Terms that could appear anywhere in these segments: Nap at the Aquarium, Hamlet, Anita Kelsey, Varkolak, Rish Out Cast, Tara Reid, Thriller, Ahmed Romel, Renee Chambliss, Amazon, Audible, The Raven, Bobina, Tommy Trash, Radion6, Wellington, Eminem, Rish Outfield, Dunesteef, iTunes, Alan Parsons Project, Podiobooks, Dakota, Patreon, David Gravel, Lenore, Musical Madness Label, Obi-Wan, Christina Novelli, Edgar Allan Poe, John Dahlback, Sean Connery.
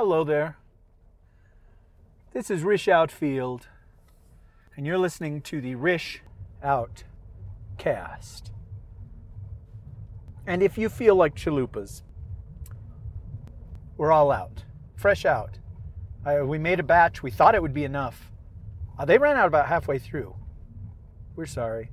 Hello there. This is Rish Outfield, and you're listening to the Rish Out Cast. And if you feel like chalupas, we're all out. Fresh out. We made a batch. We thought it would be enough. They ran out about halfway through. We're sorry.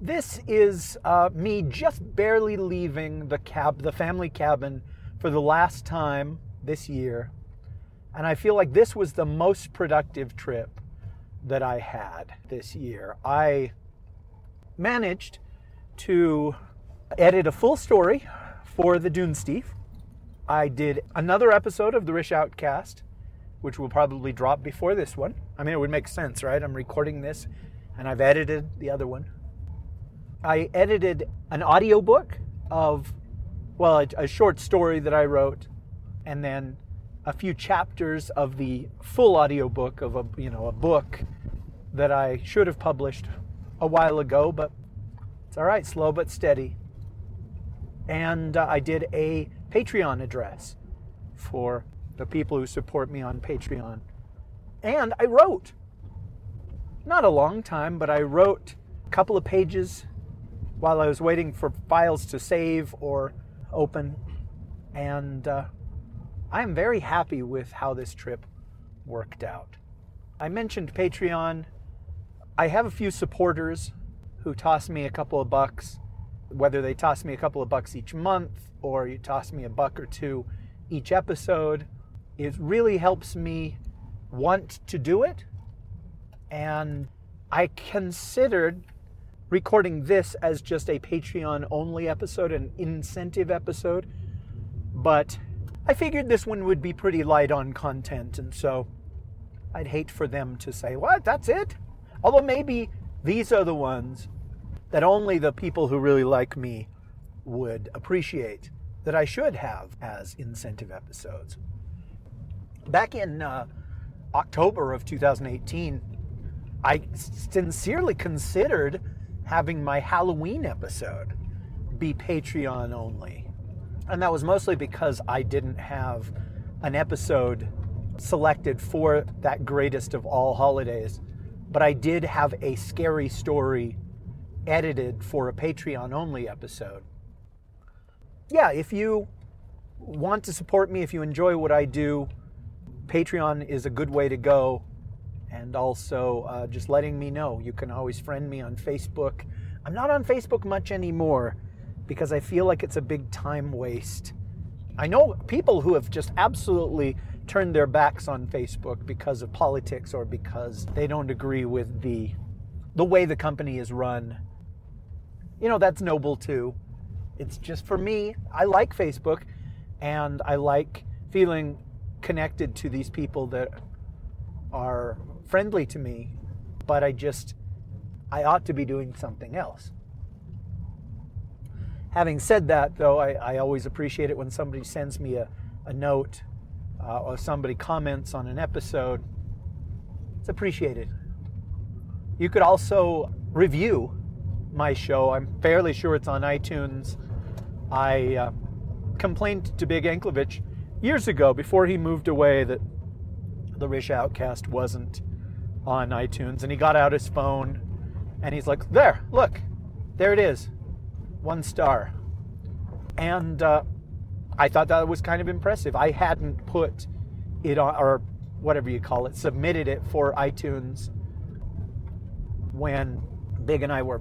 This is me just barely leaving the family cabin for the last time this year, and I feel like this was the most productive trip that I had this year. I managed to edit a full story for the Dunesteef. I did another episode of the Rish Out Cast, which will probably drop before this one. I mean, it would make sense, right? I'm recording this, and I've edited the other one. I edited an audiobook of a short story that I wrote, and then a few chapters of the full audiobook of a book that I should have published a while ago, but it's all right, slow but steady. And I did a Patreon address for the people who support me on Patreon. And I wrote, not a long time, but I wrote a couple of pages while I was waiting for files to save or open, and I'm very happy with how this trip worked out. I mentioned Patreon. I have a few supporters who toss me a couple of bucks, whether they toss me a couple of bucks each month or you toss me a buck or two each episode. It really helps me want to do it, and I considered recording this as just a Patreon-only episode, an incentive episode, but I figured this one would be pretty light on content, and so I'd hate for them to say, what, that's it? Although maybe these are the ones that only the people who really like me would appreciate that I should have as incentive episodes. Back in October of 2018, I sincerely considered having my Halloween episode be Patreon only. And that was mostly because I didn't have an episode selected for that greatest of all holidays. But I did have a scary story edited for a Patreon only episode. Yeah, if you want to support me, if you enjoy what I do, Patreon is a good way to go. And also just letting me know. You can always friend me on Facebook. I'm not on Facebook much anymore because I feel like it's a big time waste. I know people who have just absolutely turned their backs on Facebook because of politics or because they don't agree with the way the company is run. You know, that's noble too. It's just for me, I like Facebook, and I like feeling connected to these people that are friendly to me, but I ought to be doing something else. Having said that, though, I always appreciate it when somebody sends me a note or somebody comments on an episode. It's appreciated. You could also review my show. I'm fairly sure it's on iTunes. I complained to Big Anklevich years ago, before he moved away, that the Rish Outcast wasn't on iTunes, and he got out his phone and he's like, there, look, there it is, 1 star. And I thought that was kind of impressive. I hadn't put it on, or whatever you call it, submitted it for iTunes when Big and I were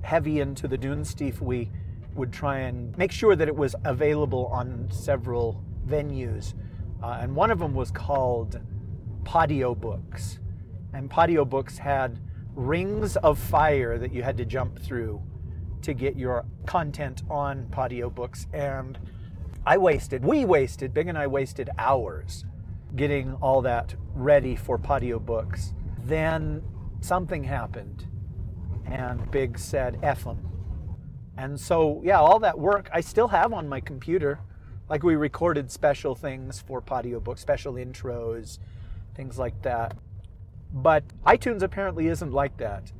heavy into the Dunesteef. We would try and make sure that it was available on several venues, and one of them was called Podiobooks, and Podiobooks had rings of fire that you had to jump through to get your content on Podiobooks, and Big and I wasted hours getting all that ready for Podiobooks. Then something happened, and Big said, F them. And so, yeah, all that work I still have on my computer. Like, we recorded special things for Podiobooks, special intros, things like that. But iTunes apparently isn't like that.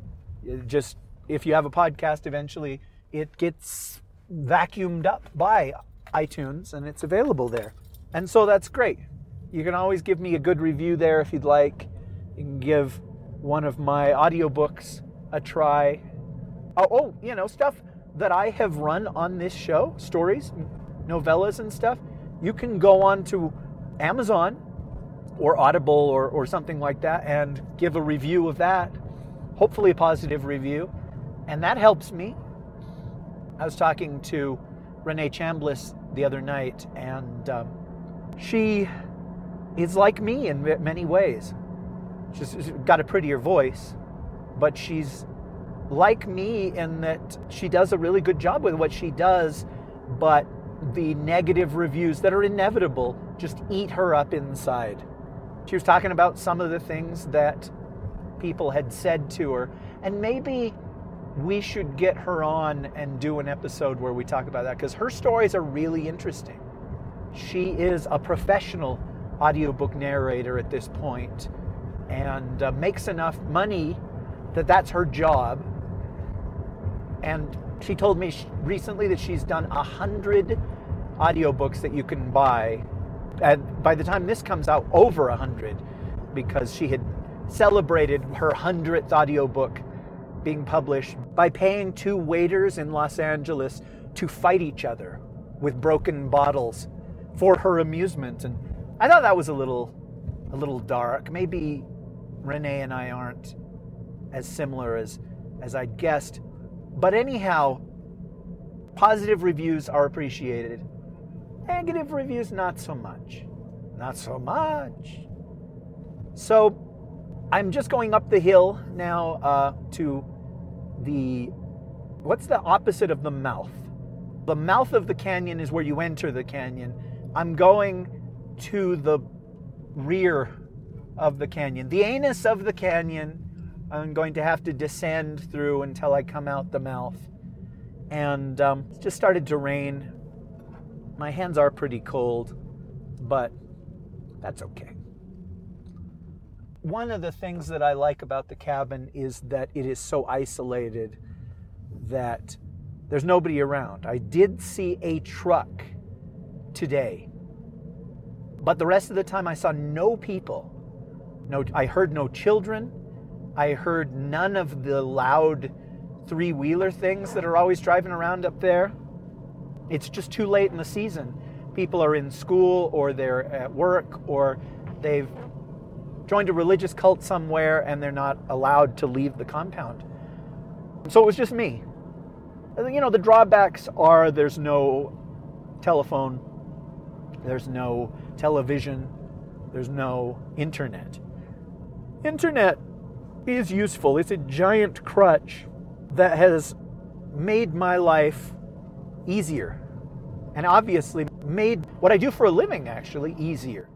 It just, if you have a podcast, eventually it gets vacuumed up by iTunes and it's available there. And so that's great. You can always give me a good review there if you'd like. You can give one of my audiobooks a try. Oh, you know, stuff that I have run on this show, stories, novellas and stuff, you can go on to Amazon or Audible or something like that and give a review of that, hopefully a positive review, and that helps me. I was talking to Renee Chambliss the other night, and she is like me in many ways. She's got a prettier voice, but she's like me in that she does a really good job with what she does, but the negative reviews that are inevitable just eat her up inside. She was talking about some of the things that people had said to her, and maybe we should get her on and do an episode where we talk about that, because her stories are really interesting. She is a professional audiobook narrator at this point, and makes enough money that that's her job. And she told me recently that she's done 100 audiobooks that you can buy, and by the time this comes out, over 100, because she had celebrated her 100th audiobook being published by paying two waiters in Los Angeles to fight each other with broken bottles for her amusement. And I thought that was a little dark. Maybe Renee and I aren't as similar as I'd guessed. But anyhow, positive reviews are appreciated. Negative reviews, not so much. Not so much. So I'm just going up the hill now to the... what's the opposite of the mouth? The mouth of the canyon is where you enter the canyon. I'm going to the rear of the canyon. The anus of the canyon. I'm going to have to descend through until I come out the mouth. And it just started to rain. My hands are pretty cold, but that's okay. One of the things that I like about the cabin is that it is so isolated that there's nobody around. I did see a truck today, but the rest of the time I saw no people. No, I heard no children. I heard none of the loud three-wheeler things that are always driving around up there. It's just too late in the season. People are in school, or they're at work, or they've joined a religious cult somewhere and they're not allowed to leave the compound. So it was just me. You know, the drawbacks are there's no telephone, there's no television, there's no internet. Internet is useful. It's a giant crutch that has made my life easier, and obviously made what I do for a living actually easier.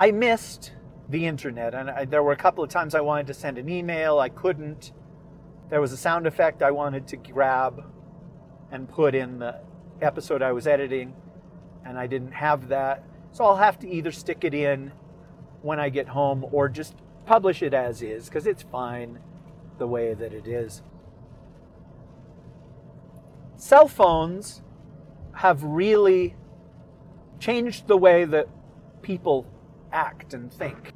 I missed the internet, and there were a couple of times I wanted to send an email, I couldn't. There was a sound effect I wanted to grab and put in the episode I was editing, and I didn't have that. So I'll have to either stick it in when I get home or just publish it as is, because it's fine the way that it is. Cell phones have really changed the way that people act and think.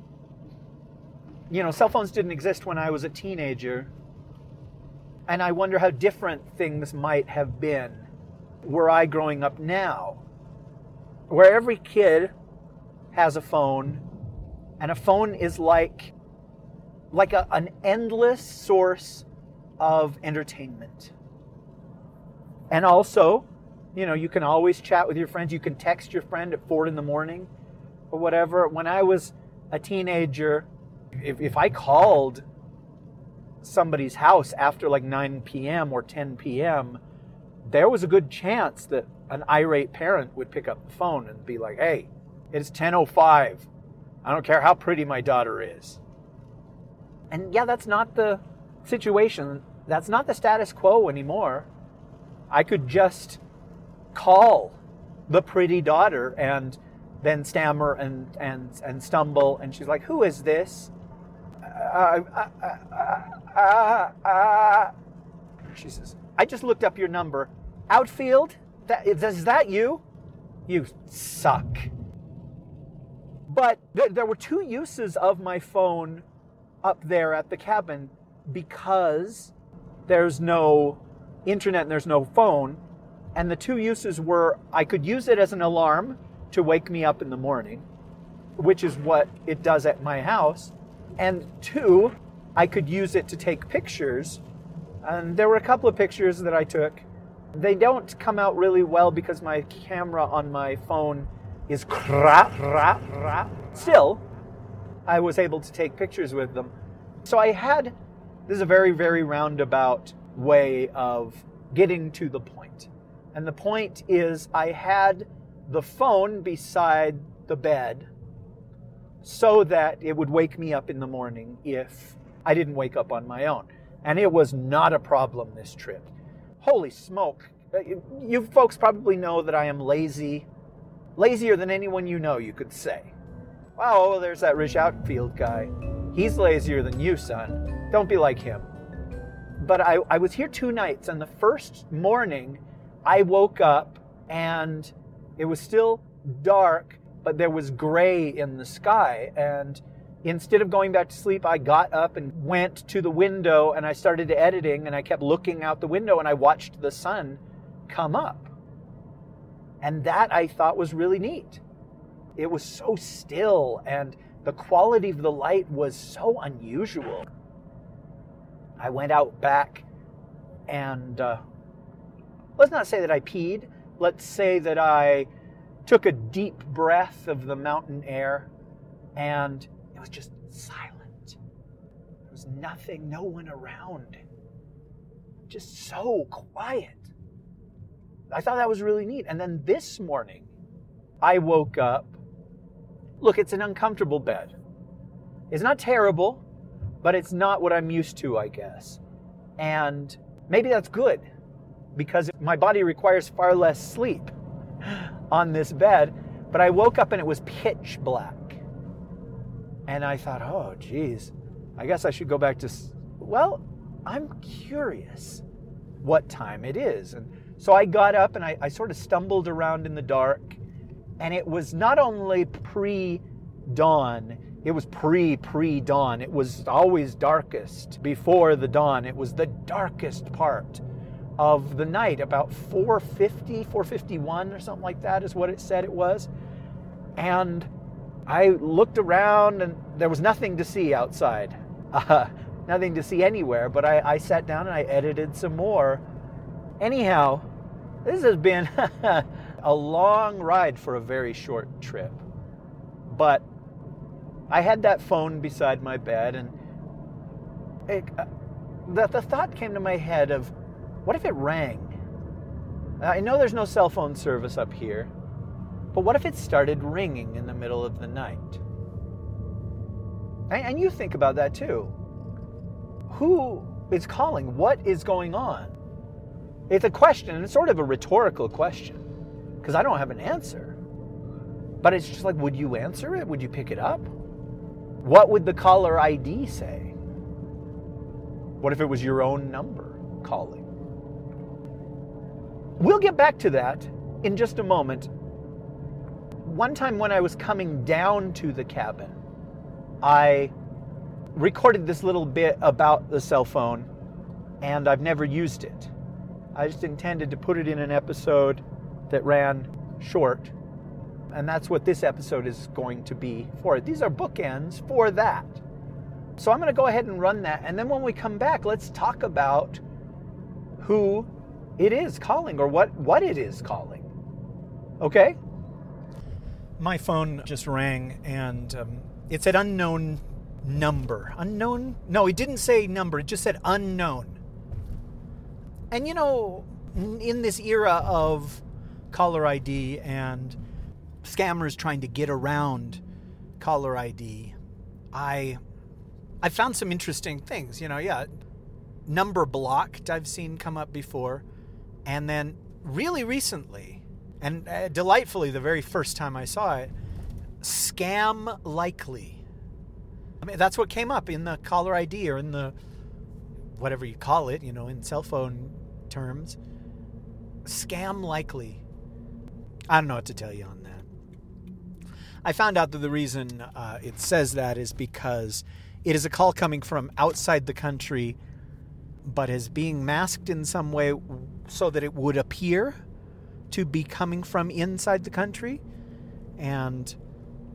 You know, cell phones didn't exist when I was a teenager, and I wonder how different things might have been were I growing up now, where every kid has a phone, and a phone is like an endless source of entertainment. And also, you know, you can always chat with your friends. You can text your friend at 4 a.m. or whatever. When I was a teenager, if I called somebody's house after like 9 p.m. or 10 p.m., there was a good chance that an irate parent would pick up the phone and be like, hey, it's 10:05. I don't care how pretty my daughter is. And yeah, that's not the situation. That's not the status quo anymore. I could just call the pretty daughter and then stammer and stumble, and she's like, who is this? She says, I just looked up your number. Outfield? Is that you? you suck. But there were two uses of my phone up there at the cabin, because there's no internet and there's no phone. And the two uses were, I could use it as an alarm to wake me up in the morning, which is what it does at my house. And two, I could use it to take pictures. And there were a couple of pictures that I took. They don't come out really well because my camera on my phone is crap. Still, I was able to take pictures with them. So I had, this is a very, very roundabout way of getting to the point. And the point is, I had the phone beside the bed so that it would wake me up in the morning if I didn't wake up on my own. And it was not a problem this trip. Holy smoke. You folks probably know that I am lazy. Lazier than anyone you know, you could say. Oh, there's that Rish Outfield guy. He's lazier than you, son. Don't be like him. But I was here 2 nights, and the first morning I woke up and it was still dark, but there was gray in the sky. And instead of going back to sleep, I got up and went to the window and I started editing, and I kept looking out the window and I watched the sun come up. And that I thought was really neat. It was so still and the quality of the light was so unusual. I went out back and let's not say that I peed. Let's say that I took a deep breath of the mountain air, and it was just silent. There was nothing, no one around. Just so quiet. I thought that was really neat. And then this morning, I woke up. Look, it's an uncomfortable bed. It's not terrible, but it's not what I'm used to, I guess. And maybe that's good, because my body requires far less sleep on this bed. But I woke up and it was pitch black. And I thought, oh, geez, I guess I should go back to... Well, I'm curious what time it is. And so I got up and I sort of stumbled around in the dark. And it was not only pre-dawn, it was pre-dawn. It was always darkest before the dawn. It was the darkest part of the night, about 4:50, 4:51 or something like that is what it said it was. And I looked around and there was nothing to see outside, nothing to see anywhere, but I sat down and I edited some more. Anyhow, this has been a long ride for a very short trip, but I had that phone beside my bed, and the thought came to my head of, what if it rang? I know there's no cell phone service up here, but what if it started ringing in the middle of the night? And you think about that too. Who is calling? What is going on? It's a question, and it's sort of a rhetorical question, because I don't have an answer. But it's just like, would you answer it? Would you pick it up? What would the caller ID say? What if it was your own number calling? We'll get back to that in just a moment. One time when I was coming down to the cabin, I recorded this little bit about the cell phone, and I've never used it. I just intended to put it in an episode that ran short, and that's what this episode is going to be for. These are bookends for that. So I'm going to go ahead and run that, and then when we come back, let's talk about who it is calling, or what it is calling. Okay? My phone just rang, and it said unknown number. Unknown? No, it didn't say number. It just said unknown. And, you know, in this era of caller ID and scammers trying to get around caller ID, I found some interesting things. You know, yeah, number blocked I've seen come up before. And then really recently... and delightfully, the very first time I saw it, scam likely. I mean, that's what came up in the caller ID, or in the, whatever you call it, you know, in cell phone terms. Scam likely. I don't know what to tell you on that. I found out that the reason it says that is because it is a call coming from outside the country, but is being masked in some way so that it would appear to be coming from inside the country. And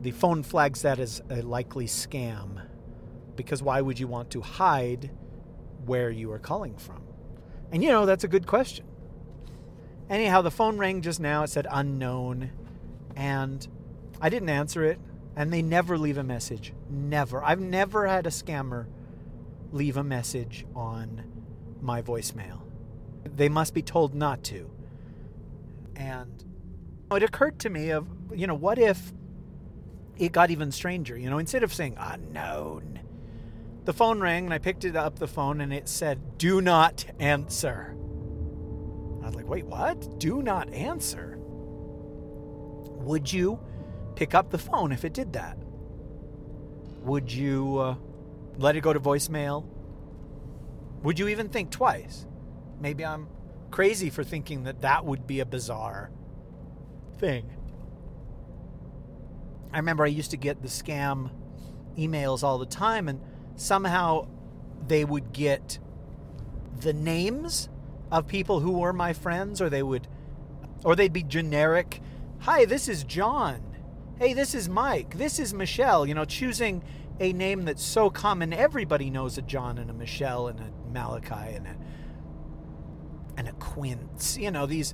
the phone flags that as a likely scam, because why would you want to hide where you are calling from? And, you know, that's a good question. Anyhow, the phone rang just now. It said unknown, and I didn't answer it, and they never leave a message. Never. I've never had a scammer leave a message on my voicemail. They must be told not to. And it occurred to me of, you know, what if it got even stranger? You know, instead of saying unknown, the phone rang and I picked it up the phone and it said, do not answer. I was like, wait, what? Do not answer? Would you pick up the phone if it did that? Would you let it go to voicemail? Would you even think twice? Maybe I'm crazy for thinking that that would be a bizarre thing. I remember I used to get the scam emails all the time, and somehow they would get the names of people who were my friends, or they'd be generic. Hi, this is John. Hey, this is Mike. This is Michelle. You know, choosing a name that's so common, everybody knows a John and a Michelle and a Malachi and a Quince. You know, these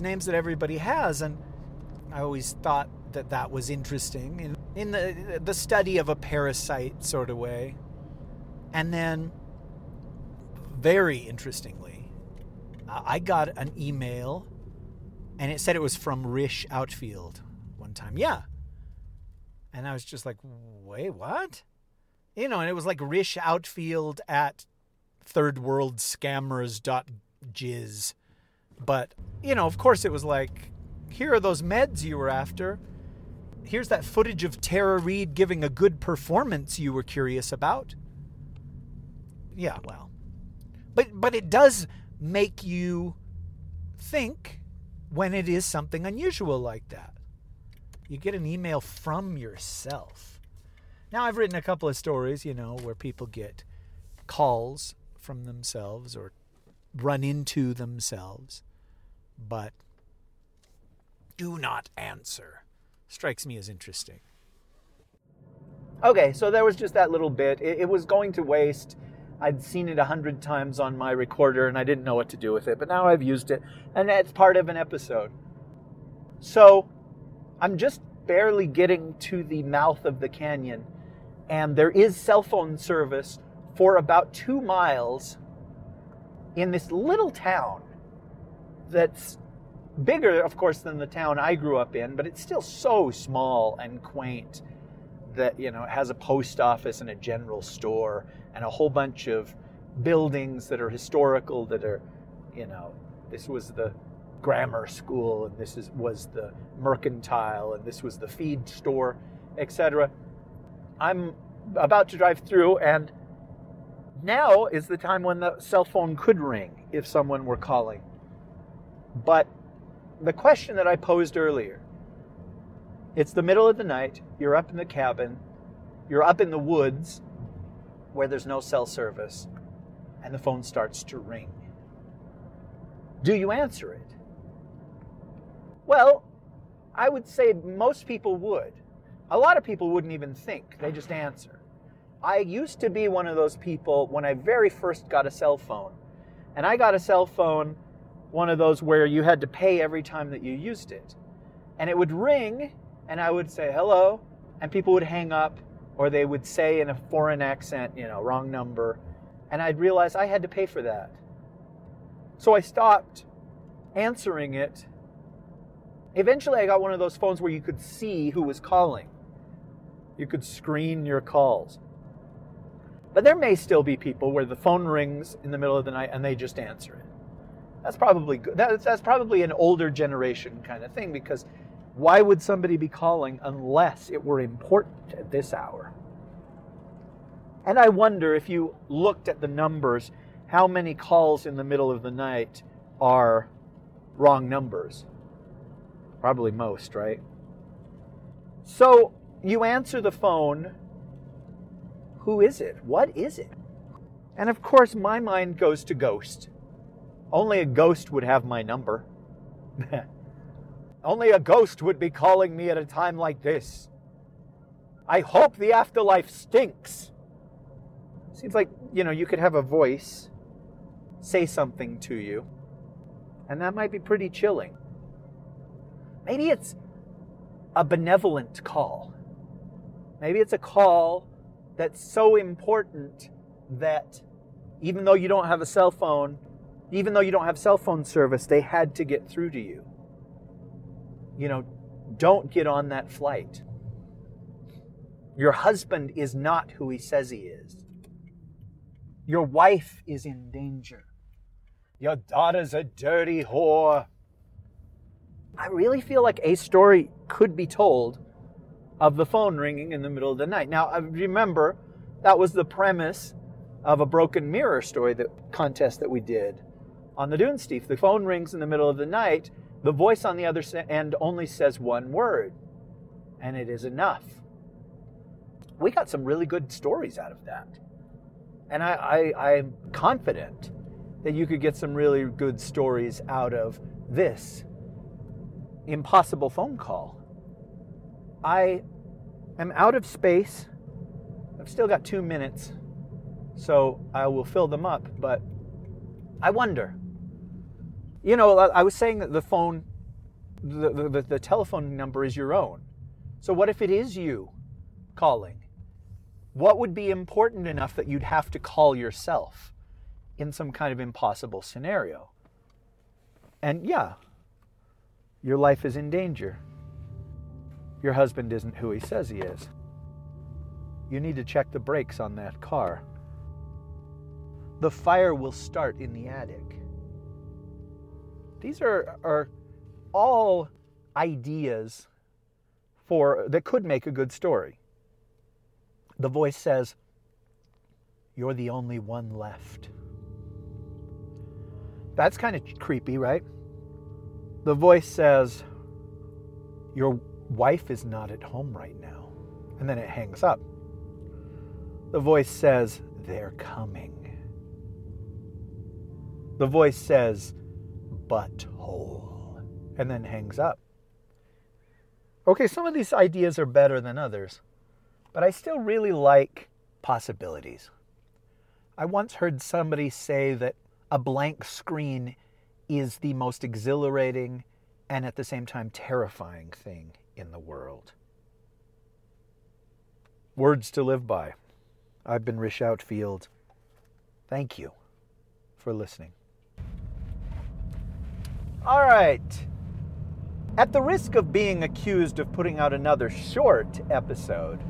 names that everybody has, and I always thought that that was interesting in the study of a parasite sort of way. And then, very interestingly, I got an email, and it said it was from Rish Outfield one time. Yeah. And I was just like, wait, what? You know, and it was like Rish Outfield at thirdworldscammers.jizz. But, you know, of course it was like, here are those meds you were after. Here's that footage of Tara Reid giving a good performance you were curious about. Yeah, well. But it does make you think when it is something unusual like that. You get an email from yourself. Now, I've written a couple of stories, you know, where people get calls from themselves or run into themselves. But do not answer strikes me as interesting. Okay, so there was just that little bit. It was going to waste. I'd seen it 100 times on my recorder, and I didn't know what to do with it. But now I've used it, and that's part of an episode. So I'm just barely getting to the mouth of the canyon, and there is cell phone service for about 2 miles in this little town that's bigger, of course, than the town I grew up in, but it's still so small and quaint that, you know, it has a post office and a general store and a whole bunch of buildings that are historical that are, you know, this was the grammar school and was the mercantile and this was the feed store, etc. I'm about to drive through, and now is the time when the cell phone could ring if someone were calling. But the question that I posed earlier, it's the middle of the night, you're up in the cabin, you're up in the woods where there's no cell service, and the phone starts to ring. Do you answer it? Well, I would say most people would. A lot of people wouldn't even think, they just answer. I used to be one of those people when I very first got a cell phone, and I got a cell phone, one of those where you had to pay every time that you used it. And it would ring, and I would say, hello, and people would hang up, or they would say in a foreign accent, you know, wrong number, and I'd realize I had to pay for that. So I stopped answering it. Eventually I got one of those phones where you could see who was calling. You could screen your calls. But there may still be people where the phone rings in the middle of the night and they just answer it. That's probably good. That's probably an older generation kind of thing, because why would somebody be calling unless it were important at this hour? And I wonder if you looked at the numbers, how many calls in the middle of the night are wrong numbers? Probably most, right? So you answer the phone. Who is it? What is it? And of course, my mind goes to ghost. Only a ghost would have my number. Only a ghost would be calling me at a time like this. I hope the afterlife stinks. Seems like, you know, you could have a voice say something to you, and that might be pretty chilling. Maybe it's a benevolent call. Maybe it's a call that's so important that even though you don't have a cell phone, even though you don't have cell phone service, they had to get through to you. You know, don't get on that flight. Your husband is not who he says he is. Your wife is in danger. Your daughter's a dirty whore. I really feel like a story could be told of the phone ringing in the middle of the night. Now, I remember that was the premise of a broken mirror story contest that we did on the Dunesteef. The phone rings in the middle of the night. The voice on the other end only says one word, and it is enough. We got some really good stories out of that. And I'm confident that you could get some really good stories out of this impossible phone call. I am out of space. I've still got 2 minutes, so I will fill them up, but I wonder. You know, I was saying that the phone, the telephone number is your own. So what if it is you calling? What would be important enough that you'd have to call yourself in some kind of impossible scenario? And yeah, your life is in danger. Your husband isn't who he says he is. You need to check the brakes on that car. The fire will start in the attic. These are all ideas that could make a good story. The voice says, "You're the only one left." That's kind of creepy, right? The voice says, "Your wife is not at home right now." And then it hangs up. The voice says, "They're coming." The voice says, "Butthole," and then hangs up. Okay, some of these ideas are better than others, but I still really like possibilities. I once heard somebody say that a blank screen is the most exhilarating and at the same time terrifying thing in the world. Words to live by. I've been Rish Outfield. Thank you for listening. All right. At the risk of being accused of putting out another short episode,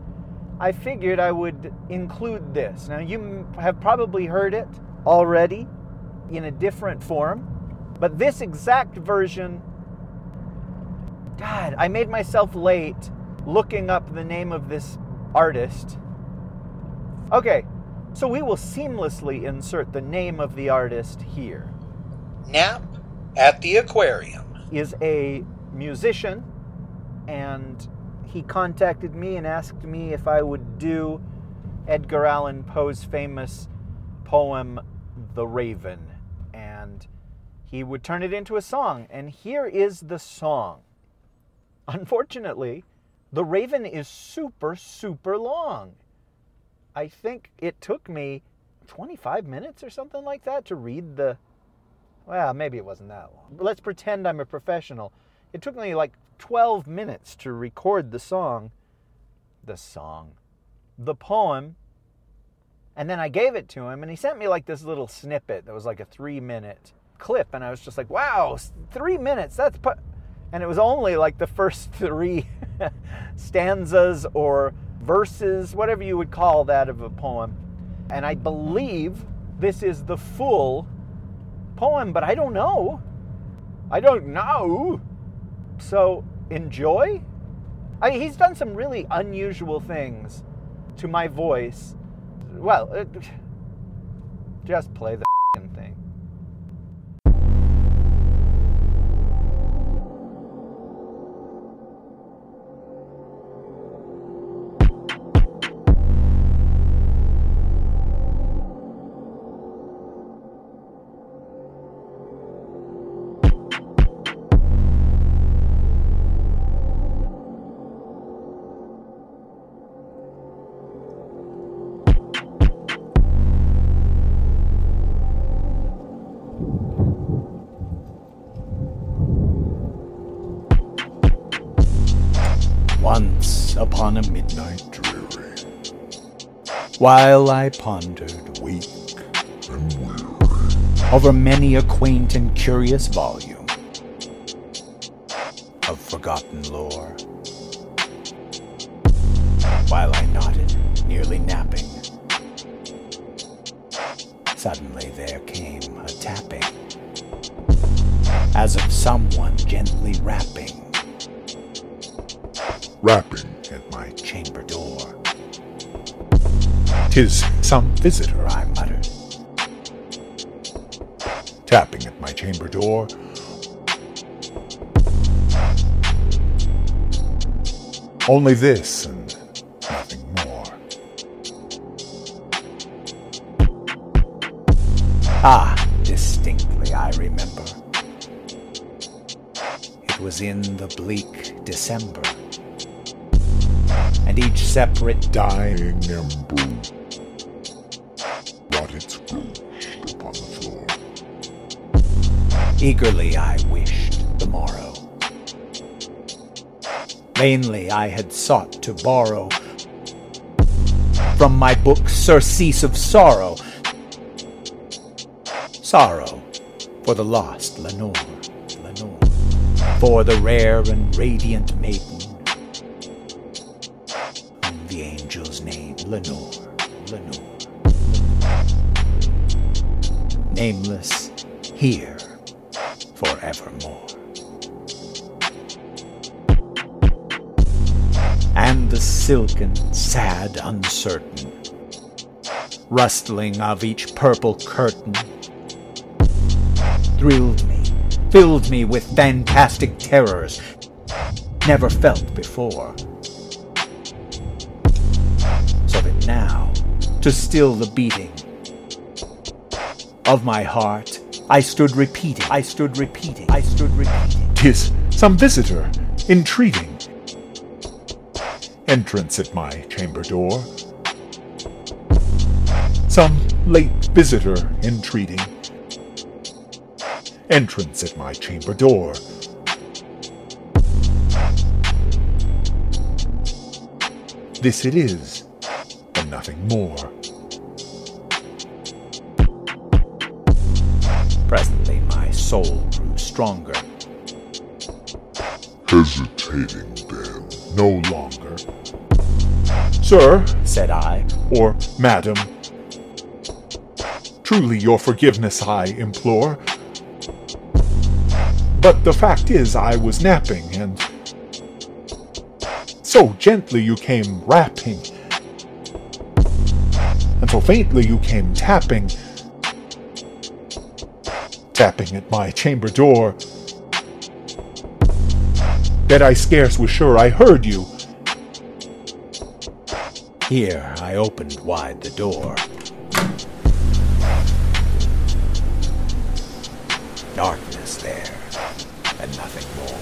I figured I would include this. Now, you have probably heard it already in a different form, but this exact version, God, I made myself late looking up the name of this artist. Okay, so we will seamlessly insert the name of the artist here. Nap at the Aquarium is a musician, and he contacted me and asked me if I would do Edgar Allan Poe's famous poem, The Raven, and he would turn it into a song, and here is the song. Unfortunately, The Raven is super, super long. I think it took me 25 minutes or something like that to read the... Well, maybe it wasn't that long. But let's pretend I'm a professional. It took me like 12 minutes to record the poem, and then I gave it to him, and he sent me like this little snippet that was like a 3-minute clip, and I was just like, wow, 3 minutes, and it was only like the first 3 stanzas or verses, whatever you would call that of a poem, and I believe this is the full poem, but I don't know. So enjoy. I mean, he's done some really unusual things to my voice. Well, just play the f***ing thing. Once upon a midnight dreary, while I pondered weak and weary over many a quaint and curious volume of forgotten lore, while I nodded, nearly napping, suddenly there came a tapping, as of someone gently rapping at my chamber door. "'Tis some visitor," I muttered, tapping at my chamber door. Only this and nothing more. Ah, distinctly I remember. It was in the bleak December, and each separate dying ember brought its ghost upon the floor. Eagerly I wished the morrow. Vainly I had sought to borrow from my book surcease of sorrow, sorrow for the lost Lenore, for the rare and radiant maiden, the angel's name, Lenore. Nameless here forevermore. And the silken, sad, uncertain rustling of each purple curtain thrilled me, filled me with fantastic terrors never felt before. Now, to still the beating of my heart, I stood repeating. 'Tis some visitor, entreating entrance at my chamber door. Some late visitor, entreating entrance at my chamber door. This it is. Nothing more. Presently my soul grew stronger, hesitating then no longer. "Sir," said I, "or madam, truly your forgiveness I implore, but the fact is I was napping, and so gently you came rapping, and so faintly you came tapping at my chamber door, that I scarce was sure I heard you." Here I opened wide the door. Darkness there, and nothing more.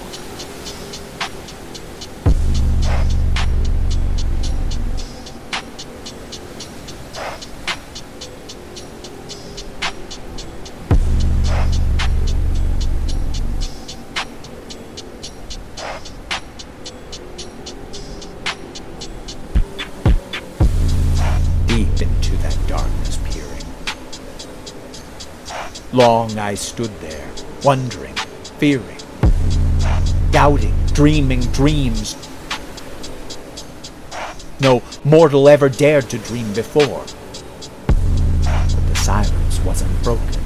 Long I stood there, wondering, fearing, doubting, dreaming dreams no mortal ever dared to dream before. But the silence was unbroken,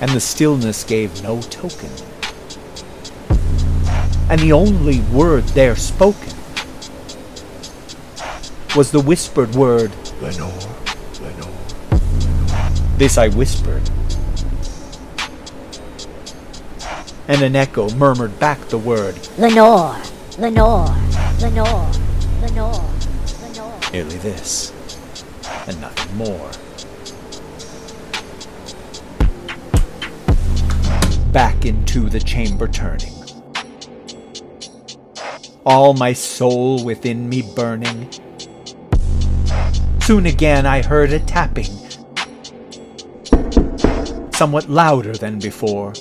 and the stillness gave no token, and the only word there spoken was the whispered word, "Lenore." This I whispered, and an echo murmured back the word, "Lenore." Merely this, and nothing more. Back into the chamber turning, all my soul within me burning, soon again I heard a tapping, somewhat louder than before.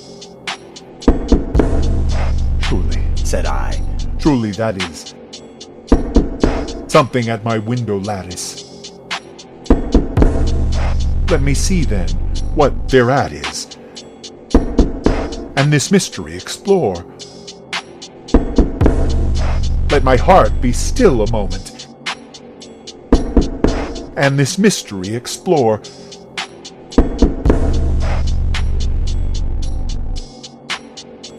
Truly, said I. Truly that is something at my window lattice. Let me see then what thereat is, and this mystery explore. Let my heart be still a moment, and this mystery explore.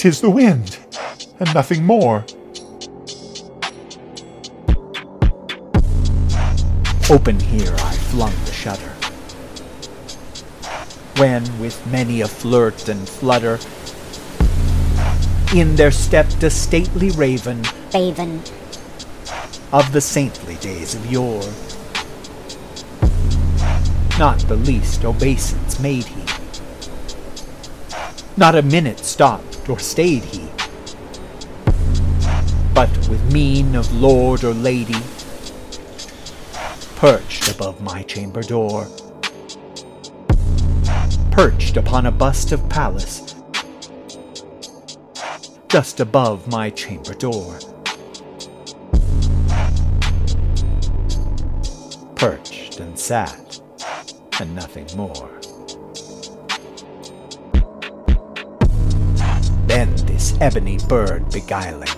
Tis the wind, and nothing more. Open here I flung the shutter, when, with many a flirt and flutter, in there stepped a stately raven, raven of the saintly days of yore. Not the least obeisance made he, not a minute stopped or stayed he, but with mien of lord or lady, perched above my chamber door, perched upon a bust of Pallas, just above my chamber door, perched and sat, and nothing more. Then this ebony bird beguiling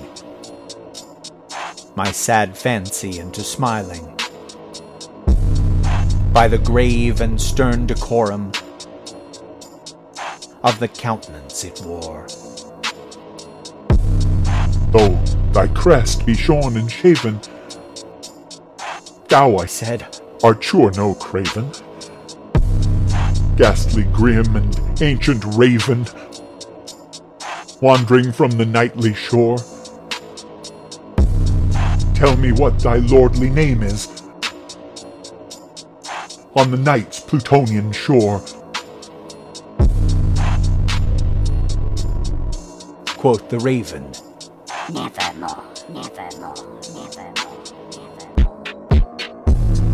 my sad fancy into smiling, by the grave and stern decorum of the countenance it wore. Though thy crest be shorn and shaven, thou, I said, art sure no craven, ghastly grim and ancient raven, wandering from the nightly shore. Tell me what thy lordly name is on the night's Plutonian shore. Quoth the raven, nevermore, nevermore, nevermore,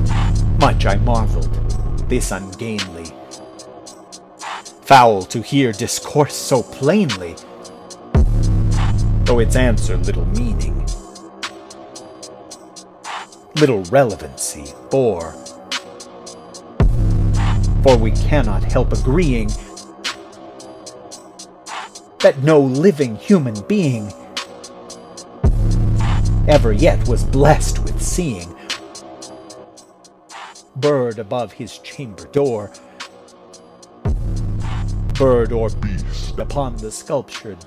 nevermore. Much I marveled, this ungainly fowl to hear discourse so plainly, though its answer little meaning, little relevancy bore. For we cannot help agreeing that no living human being ever yet was blessed with seeing bird above his chamber door, bird or beast upon the sculptured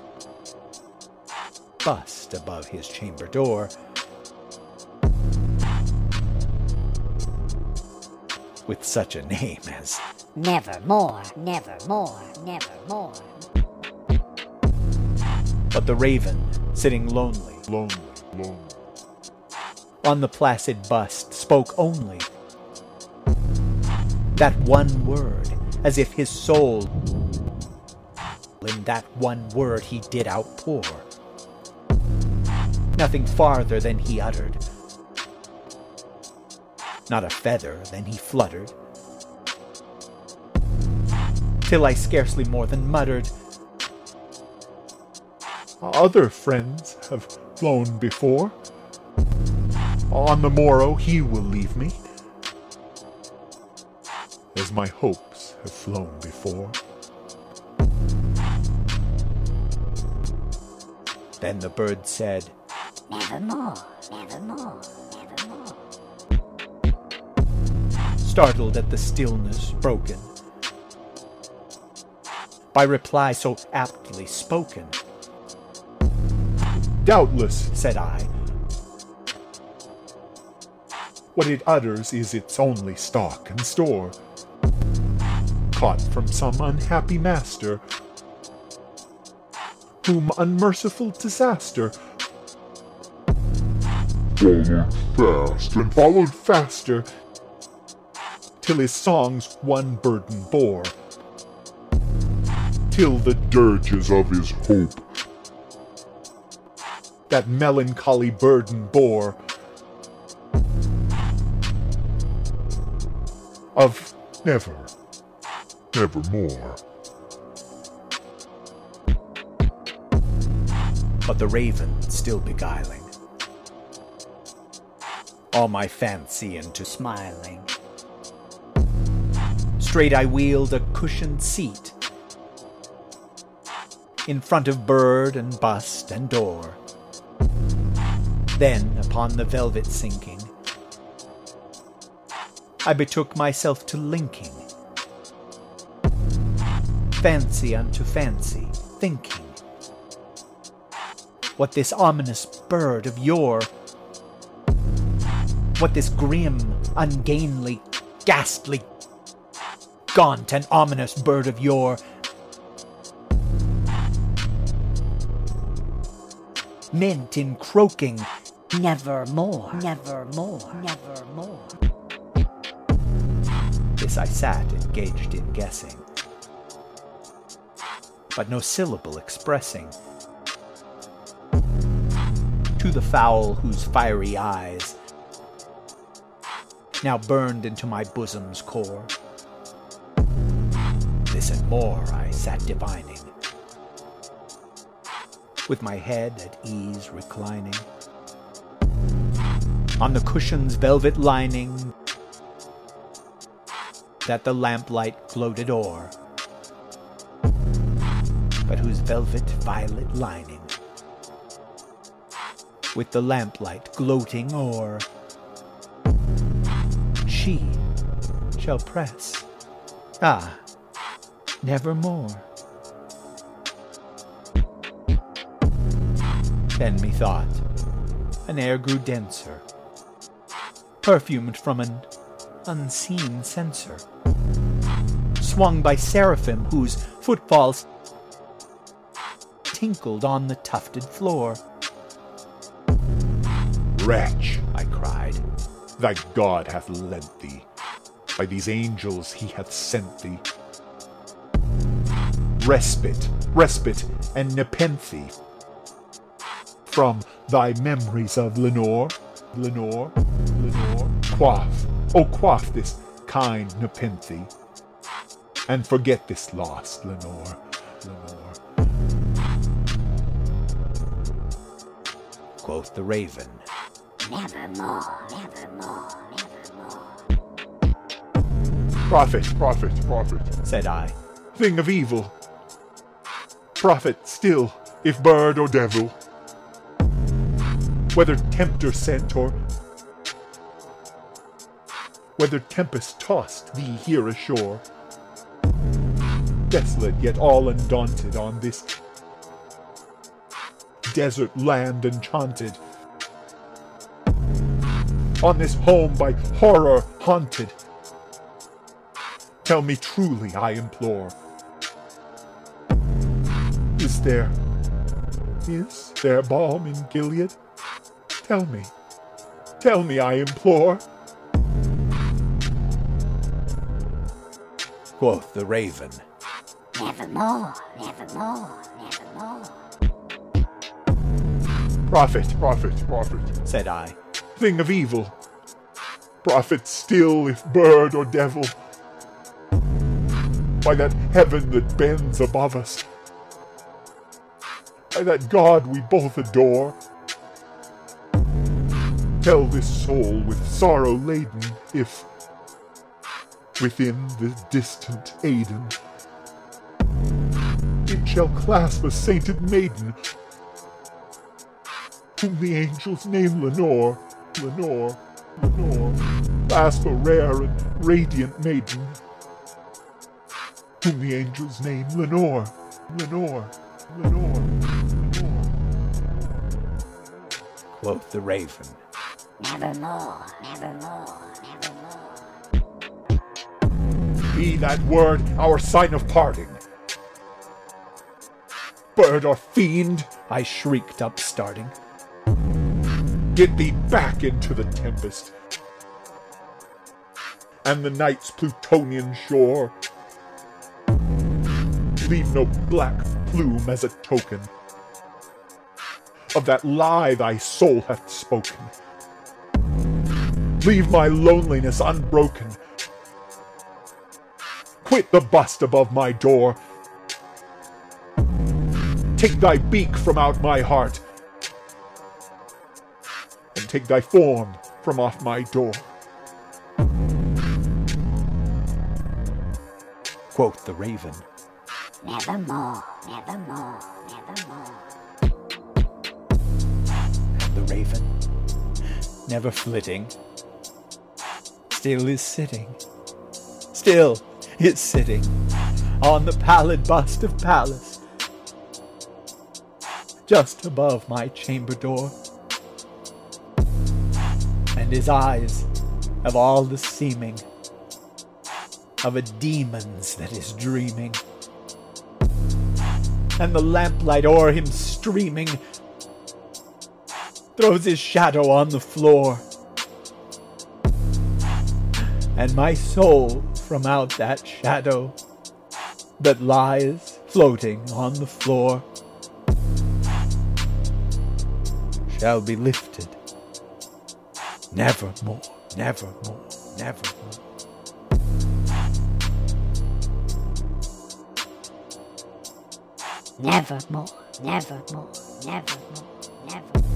bust above his chamber door, with such a name as nevermore, nevermore, nevermore. But the raven, sitting lonely, lonely, lonely, on the placid bust, spoke only that one word, as if his soul in that one word he did outpour. Nothing farther than he uttered, not a feather than he fluttered, till I scarcely more than muttered, other friends have flown before, on the morrow he will leave me, as my hopes have flown before. Then the bird said, nevermore, nevermore, nevermore. Startled at the stillness broken by reply so aptly spoken, doubtless, said I, what it utters is its only stock and store, caught from some unhappy master, whom unmerciful disaster followed fast and followed faster, till his songs one burden bore, till the dirges of his hope that melancholy burden bore, of never, nevermore. but the raven still beguiling all my fancy into smiling. Straight I wheeled a cushioned seat in front of bird and bust and door. Then, upon the velvet sinking, I betook myself to linking fancy unto fancy, thinking what this ominous bird of yore, what this grim, ungainly, ghastly, gaunt and ominous bird of yore meant in croaking, nevermore, nevermore, nevermore. This I sat engaged in guessing, but no syllable expressing to the fowl whose fiery eyes now burned into my bosom's core. This and more I sat divining, with my head at ease reclining on the cushion's velvet lining that the lamplight gloated o'er, but whose velvet violet lining, with the lamplight gloating o'er, she shall press, ah, nevermore. Then methought an air grew denser, perfumed from an unseen censer, swung by seraphim whose footfalls tinkled on the tufted floor. Wretch, I cried, thy God hath led thee. By these angels he hath sent thee. Respite, respite, and nepenthe from thy memories of Lenore, Lenore, Lenore. Quaff, oh quaff this kind nepenthe, and forget this lost Lenore, Lenore. Quoth the raven, nevermore, nevermore, nevermore. Prophet, prophet, prophet, said I, thing of evil. Prophet still, if bird or devil, whether tempter sent or whether tempest tossed thee here ashore, desolate yet all undaunted on this desert land enchanted, on this home by horror haunted, tell me truly, I implore, is there balm in Gilead? Tell me, I implore. Quoth the raven, nevermore, nevermore, nevermore. Prophet, prophet, prophet, said I, thing of evil. Prophet still, if bird or devil, by that heaven that bends above us, by that God we both adore, tell this soul with sorrow laden, if within the distant Aden it shall clasp a sainted maiden whom the angels name Lenore, Lenore, Lenore, clasp a rare and radiant maiden, whom the angels name Lenore, Lenore, Lenore, Lenore. Quoth the raven, nevermore, nevermore, nevermore. Be that word our sign of parting. Bird or fiend, I shrieked up starting, get thee back into the tempest and the night's Plutonian shore. Leave no black plume as a token of that lie thy soul hath spoken. Leave my loneliness unbroken. Quit the bust above my door. take thy beak from out my heart, and take thy form from off my door." Quoth the raven, "Nevermore, nevermore, nevermore." The raven, never flitting, still is sitting, still is sitting on the pallid bust of Pallas, just above my chamber door. And his eyes have all the seeming of a demon's that is dreaming, and the lamplight o'er him streaming throws his shadow on the floor. And my soul from out that shadow that lies floating on the floor shall be lifted, nevermore, nevermore, nevermore. Nevermore, nevermore, nevermore, nevermore.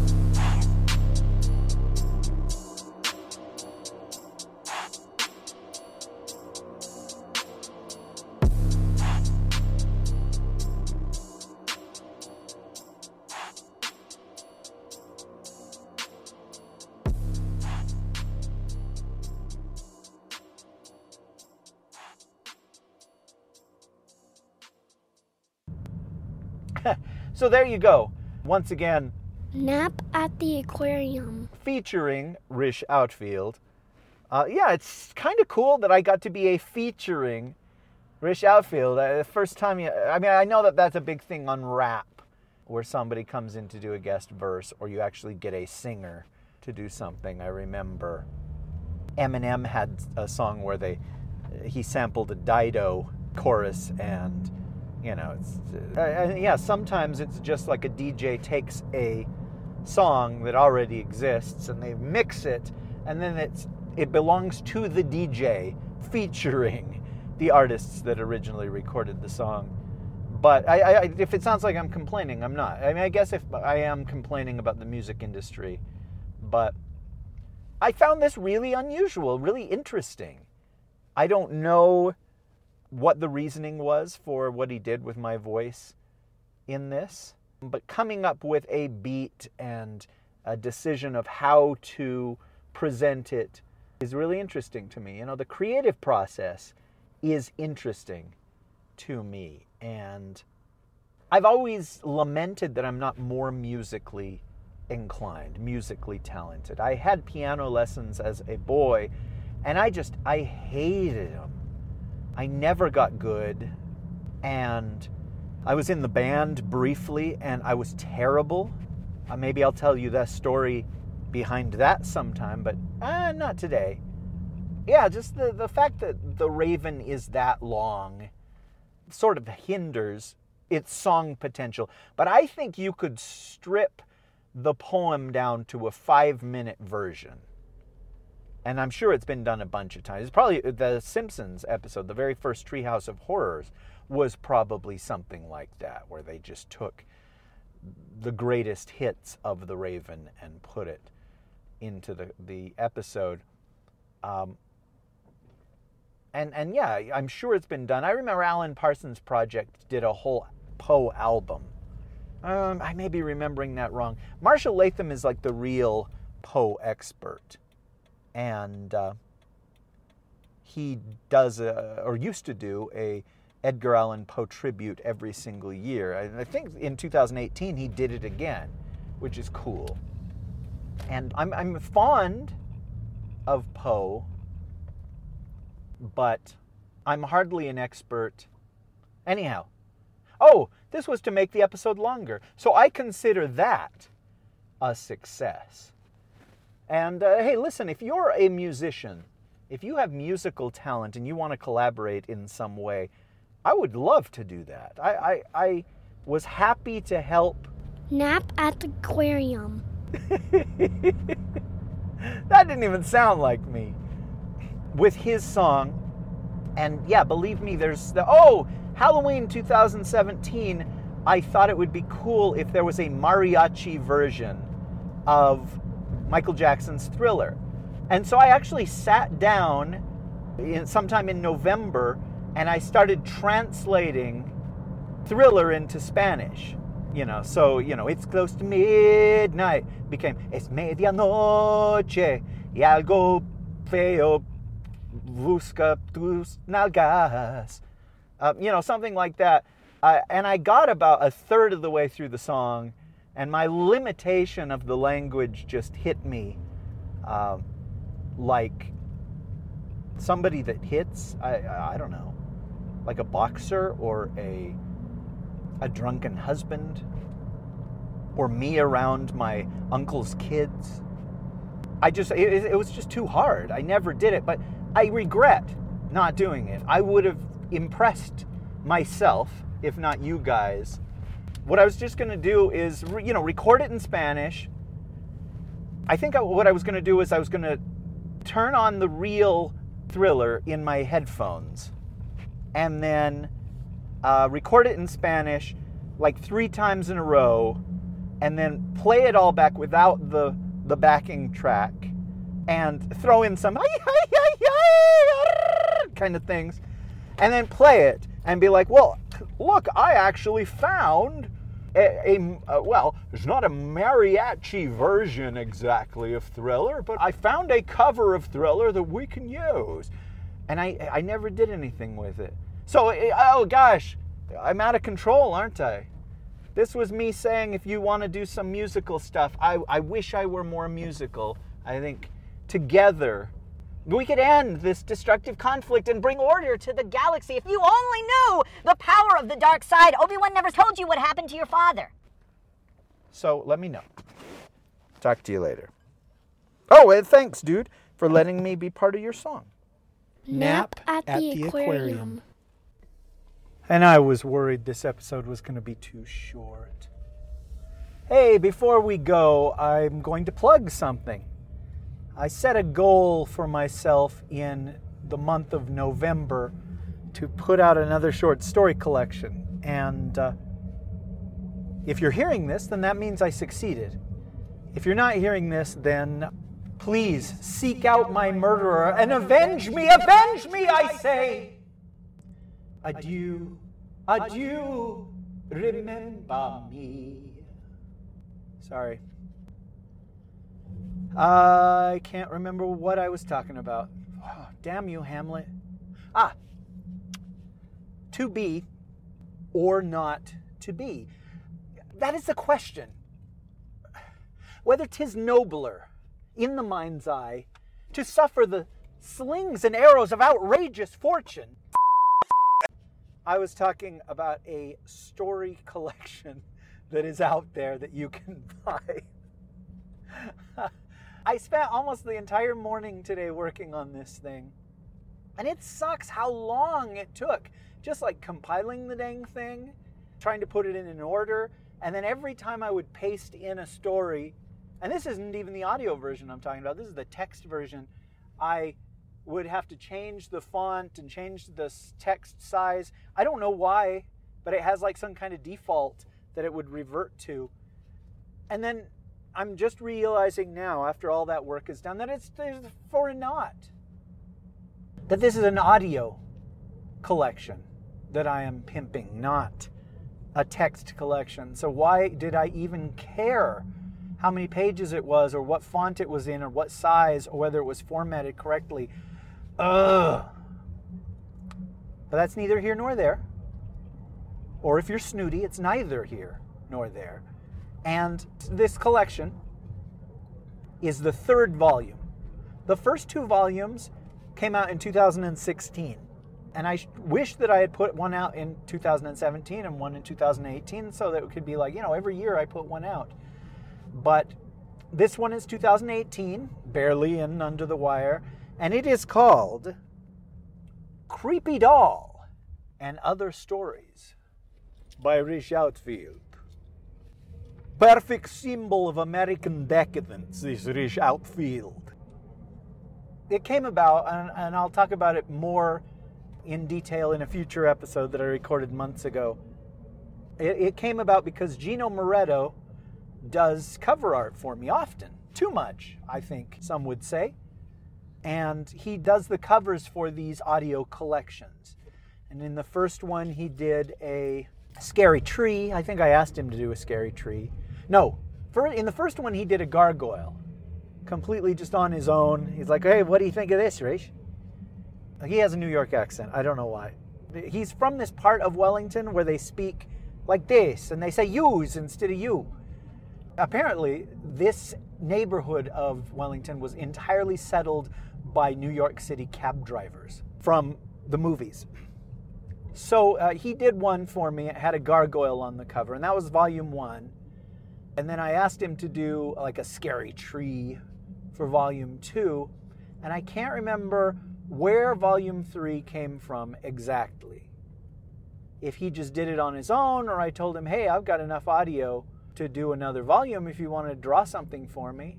So there you go. Once again, Nap at the Aquarium, featuring Rish Outfield. Yeah, it's kind of cool that I got to be a featuring Rish Outfield. The first time, I know that that's a big thing on rap, where somebody comes in to do a guest verse, or you actually get a singer to do something. I remember Eminem had a song where he sampled a Dido chorus, and sometimes it's just like a DJ takes a song that already exists and they mix it, and then it belongs to the DJ featuring the artists that originally recorded the song. But if it sounds like I'm complaining, I'm not. I guess if I am complaining about the music industry, but I found this really unusual, really interesting. I don't know what the reasoning was for what he did with my voice in this, but coming up with a beat and a decision of how to present it is really interesting to me. The creative process is interesting to me, and I've always lamented that I'm not more musically inclined, musically talented. I had piano lessons as a boy, and I hated them. I never got good, and I was in the band briefly, and I was terrible. Maybe I'll tell you the story behind that sometime, but not today. Yeah, just the fact that The Raven is that long sort of hinders its song potential. But I think you could strip the poem down to a 5-minute version. And I'm sure it's been done a bunch of times. It's probably the Simpsons episode, the very first Treehouse of Horrors, was probably something like that, where they just took the greatest hits of The Raven and put it into the episode. And I'm sure it's been done. I remember Alan Parsons Project did a whole Poe album. I may be remembering that wrong. Marshall Latham is like the real Poe expert. And he does, or used to do, a Edgar Allan Poe tribute every single year. And I think in 2018 he did it again, which is cool. And I'm fond of Poe, but I'm hardly an expert. Anyhow, this was to make the episode longer. So I consider that a success. And hey, listen, if you're a musician, if you have musical talent and you want to collaborate in some way, I would love to do that. I was happy to help. Nap at the aquarium. That didn't even sound like me. With his song. And yeah, believe me, there's Halloween 2017 I thought it would be cool if there was a mariachi version of Michael Jackson's Thriller. And so I actually sat down sometime in November and I started translating Thriller into Spanish. You know, so, you know, it's close to midnight became es medianoche y algo feo busca tus nalgas. You know, something like that. And I got about a third of the way through the song, and my limitation of the language just hit me like somebody that hits, I don't know, like a boxer or a drunken husband, or me around my uncle's kids. It was just too hard. I never did it, but I regret not doing it. I would have impressed myself, if not you guys. What I was just going to do is, record it in Spanish. I think what I was going to do is I was going to turn on the real Thriller in my headphones and then record it in Spanish like 3 times in a row and then play it all back without the backing track and throw in some kind of things and then play it and be like, well, look, I actually found well, there's not a mariachi version exactly of Thriller, but I found a cover of Thriller that we can use. And I never did anything with it. So, oh gosh, I'm out of control, aren't I? This was me saying if you want to do some musical stuff, I wish I were more musical. I think together we could end this destructive conflict and bring order to the galaxy. If you only knew the power of the dark side, Obi-Wan never told you what happened to your father. So let me know. Talk to you later. Oh, and thanks, dude, for letting me be part of your song. Nap at the Aquarium. And I was worried this episode was going to be too short. Hey, before we go, I'm going to plug something. I set a goal for myself in the month of November to put out another short story collection. And if you're hearing this, then that means I succeeded. If you're not hearing this, then please seek out my murderer and avenge me, I say. Adieu, adieu, remember me. Sorry. I can't remember what I was talking about. Oh, damn you, Hamlet. Ah, to be or not to be. That is the question. Whether 'tis nobler in the mind's eye to suffer the slings and arrows of outrageous fortune. I was talking about a story collection that is out there that you can buy. I spent almost the entire morning today working on this thing. And it sucks how long it took. Just like compiling the dang thing, trying to put it in an order, and then every time I would paste in a story, and this isn't even the audio version I'm talking about, this is the text version, I would have to change the font and change the text size. I don't know why, but it has like some kind of default that it would revert to. And then I'm just realizing now, after all that work is done, that it's for a naught. That this is an audio collection that I am pimping, not a text collection. So why did I even care how many pages it was, or what font it was in, or what size, or whether it was formatted correctly? Ugh. But that's neither here nor there. Or if you're snooty, it's neither here nor there. And this collection is the 3rd volume. The first 2 volumes came out in 2016. And I wish that I had put one out in 2017 and one in 2018 so that it could be like, every year I put one out. But this one is 2018, barely in under the wire. And it is called Creepy Doll and Other Stories by Rish Outfield. Perfect symbol of American decadence is Rish Outfield. It came about, and I'll talk about it more in detail in a future episode that I recorded months ago, It came about because Gino Moretto does cover art for me often. Too much, I think some would say. And he does the covers for these audio collections. And in the first one, he did a scary tree. I think I asked him to do a scary tree. No, in the first one, he did a gargoyle. Completely just on his own. He's like, hey, what do you think of this, Rish? He has a New York accent. I don't know why. He's from this part of Wellington where they speak like this, and they say yous instead of you. Apparently, this neighborhood of Wellington was entirely settled by New York City cab drivers from the movies. So he did one for me. It had a gargoyle on the cover, and that was volume 1. And then I asked him to do like a scary tree for volume 2. And I can't remember where volume 3 came from exactly. If he just did it on his own, or I told him, hey, I've got enough audio to do another volume if you want to draw something for me.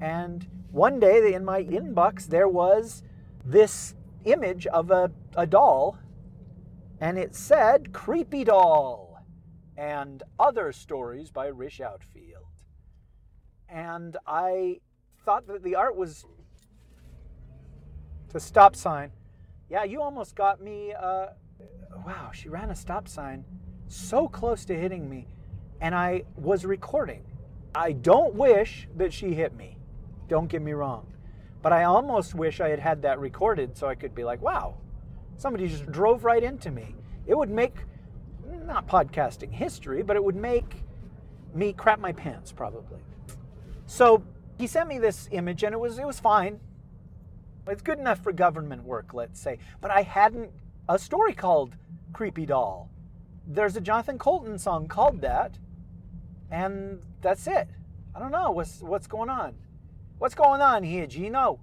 And one day in my inbox, there was this image of a doll, and it said, Creepy Doll and Other Stories by Rish Outfield. And I thought that the art was... It's a stop sign. Yeah, you almost got me... Wow, she ran a stop sign so close to hitting me. And I was recording. I don't wish that she hit me. Don't get me wrong. But I almost wish I had had that recorded so I could be like, wow, somebody just drove right into me. It would make, not podcasting history, but it would make me crap my pants probably. So he sent me this image and it was fine. It's good enough for government work, let's say. But I hadn't a story called Creepy Doll. There's a Jonathan Coulton song called that. And that's it. I don't know what's going on. What's going on here, Gino?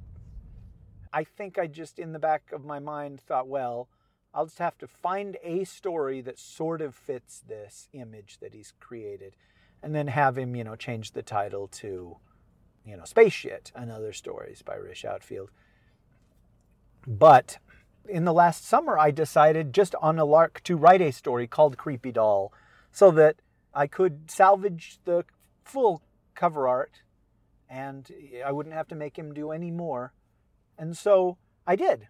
I think I just, in the back of my mind, thought, well, I'll just have to find a story that sort of fits this image that he's created. And then have him, change the title to, Space Shit and Other Stories by Rish Outfield. But in the last summer, I decided just on a lark to write a story called Creepy Doll so that I could salvage the full cover art and I wouldn't have to make him do any more. And so I did.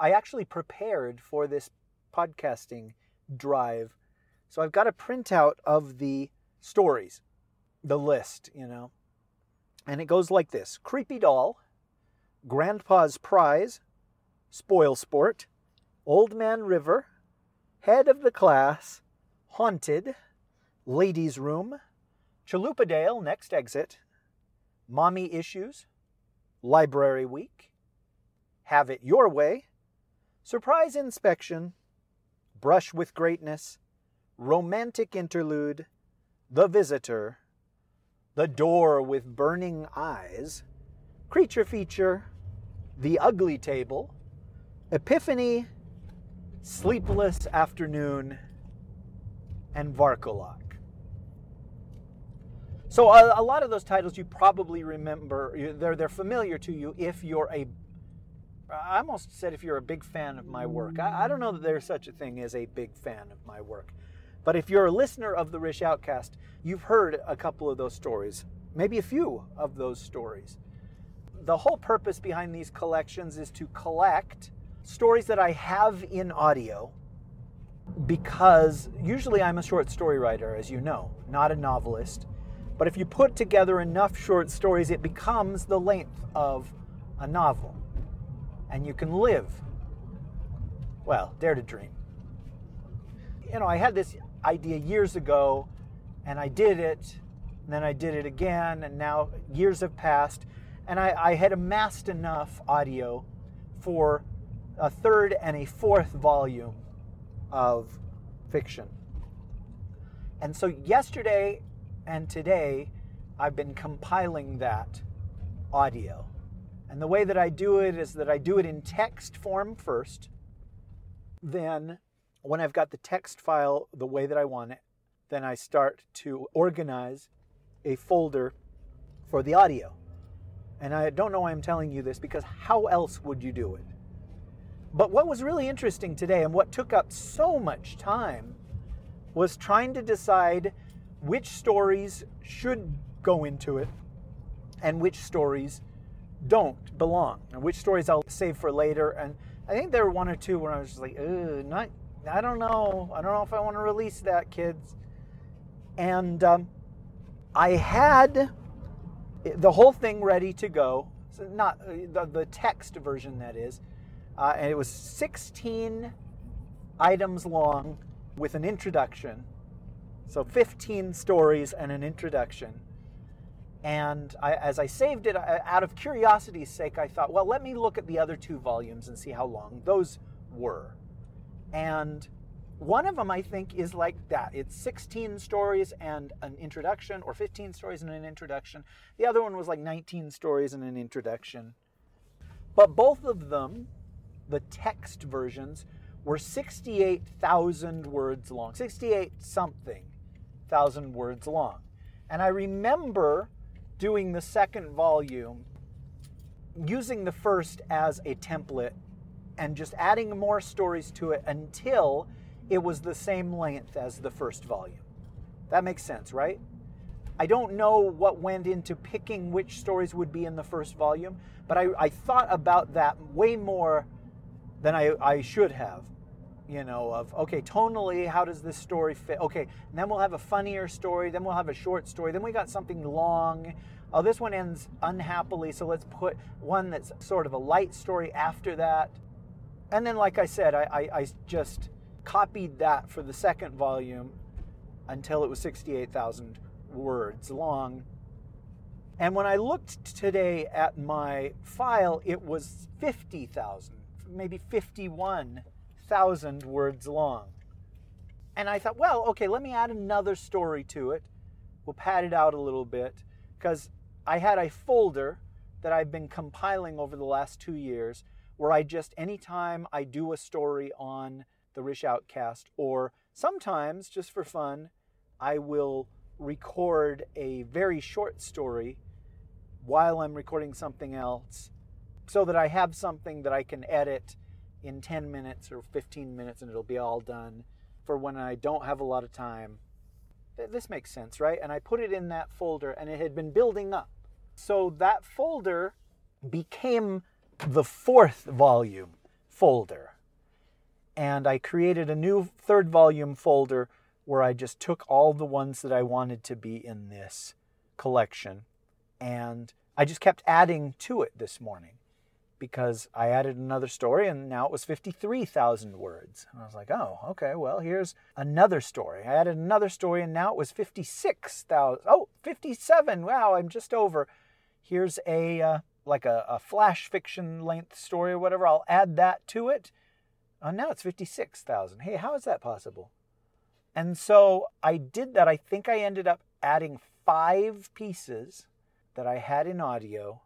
I actually prepared for this podcasting drive. So I've got a printout of the stories, the list, And it goes like this. Creepy Doll, Grandpa's Prize, Spoil Sport, Old Man River, Head of the Class, Haunted, Ladies' Room, Chalupadale, Next Exit, Mommy Issues, Library Week, Have It Your Way, Surprise Inspection, Brush with Greatness, Romantic Interlude, The Visitor, The Door with Burning Eyes, Creature Feature, The Ugly Table, Epiphany, Sleepless Afternoon, and Varkolok. So a lot of those titles you probably remember. They're familiar to you if you're I almost said if you're a big fan of my work. I don't know that there's such a thing as a big fan of my work. But if you're a listener of the Rish Outcast, you've heard a couple of those stories. Maybe a few of those stories. The whole purpose behind these collections is to collect stories that I have in audio, because usually I'm a short story writer, as you know, not a novelist. But if you put together enough short stories, it becomes the length of a novel. And you can live, well, dare to dream. I had this idea years ago, and I did it, and then I did it again, and now years have passed, and I had amassed enough audio for a third and a fourth volume of fiction. And so yesterday and today, I've been compiling that audio. And the way that I do it is that I do it in text form first. Then when I've got the text file the way that I want it, then I start to organize a folder for the audio. And I don't know why I'm telling you this, because how else would you do it? But what was really interesting today, and what took up so much time, was trying to decide which stories should go into it and which stories don't belong, and which stories I'll save for later. And I think there were one or two where I was just like, I don't know if I want to release that, kids. And I had the whole thing ready to go, so not the text version, that is, and it was 16 items long with an introduction, so 15 stories and an introduction. And as I saved it, out of curiosity's sake, I thought, well, let me look at the other two volumes and see how long those were. And one of them, I think, is like that. It's 16 stories and an introduction, or 15 stories and an introduction. The other one was like 19 stories and an introduction. But both of them, the text versions, were 68,000 words long, 68,000 words long. And I remember doing the second volume, using the first as a template and just adding more stories to it until it was the same length as the first volume. That makes sense, right? I don't know what went into picking which stories would be in the first volume, but I thought about that way more than I should have. You know, of, okay, tonally, how does this story fit? Okay, and then we'll have a funnier story, then we'll have a short story, then we got something long. Oh, this one ends unhappily, so let's put one that's sort of a light story after that. And then, like I said, I just copied that for the second volume until it was 68,000 words long. And when I looked today at my file, it was 50,000, maybe 51,000 words long. And I thought, well, okay, let me add another story to it. We'll pad it out a little bit, because I had a folder that I've been compiling over the last 2 years where I just, anytime I do a story on the Rish Out Cast, or sometimes, just for fun, I will record a very short story while I'm recording something else, so that I have something that I can edit in 10 minutes or 15 minutes and it'll be all done for when I don't have a lot of time. This makes sense, right? And I put it in that folder, and it had been building up. So that folder became the fourth volume folder, and I created a new third volume folder where I just took all the ones that I wanted to be in this collection, and I just kept adding to it this morning, because I added another story, and now it was 53,000 words. And I was like, oh, okay, well, here's another story. I added another story, and now it was 56,000. Oh, 57. Wow, I'm just over. Here's a like a flash fiction length story or whatever. I'll add that to it. Now it's 56,000. Hey, how is that possible? And so I did that. I think I ended up adding 5 pieces that I had in audio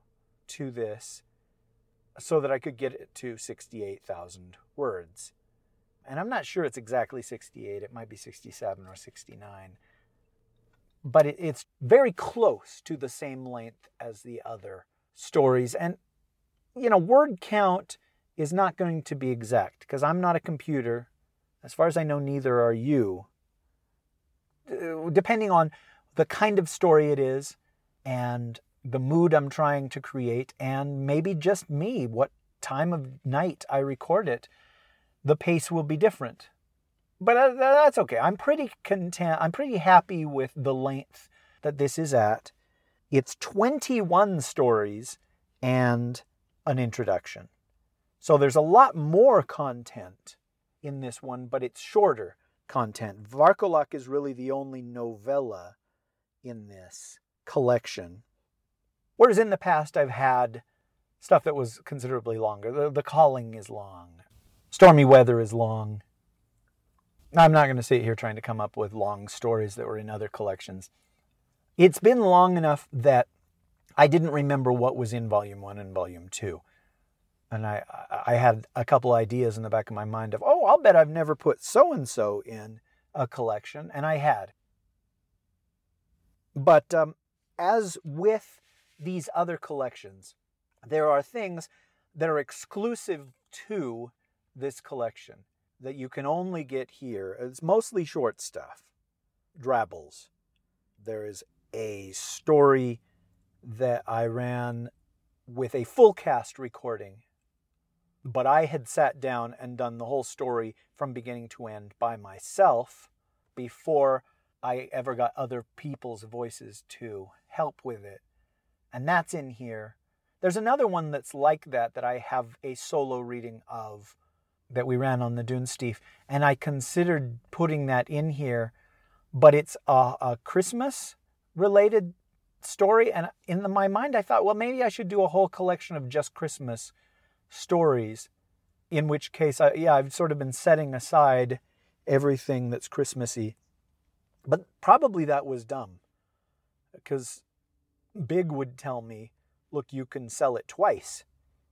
to this so that I could get it to 68,000 words. And I'm not sure it's exactly 68. It might be 67 or 69. But it's very close to the same length as the other stories. And, you know, word count is not going to be exact, because I'm not a computer. As far as I know, neither are you. Depending on the kind of story it is, and the mood I'm trying to create, and maybe just me, what time of night I record it, the pace will be different. But that's okay. I'm pretty content. I'm pretty happy with the length that this is at. It's 21 stories and an introduction. So there's a lot more content in this one, but it's shorter content. Varkolak is really the only novella in this collection, whereas in the past I've had stuff that was considerably longer. The Calling is long. Stormy Weather is long. I'm not going to sit here trying to come up with long stories that were in other collections. It's been long enough that I didn't remember what was in Volume 1 and Volume 2. And I had a couple ideas in the back of my mind of, oh, I'll bet I've never put so-and-so in a collection. And I had. But as with these other collections, there are things that are exclusive to this collection. that you can only get here. It's mostly short stuff, drabbles. There is a story that I ran with a full cast recording, but I had sat down and done the whole story from beginning to end by myself before I ever got other people's voices to help with it. And that's in here. There's another one that's like that, that I have a solo reading of that we ran on the Dunesteef. And I considered putting that in here, but it's a Christmas-related story. And in my mind, I thought, well, maybe I should do a whole collection of just Christmas stories, in which case, I've sort of been setting aside everything that's Christmassy. But probably that was dumb, because Big would tell me, look, you can sell it twice.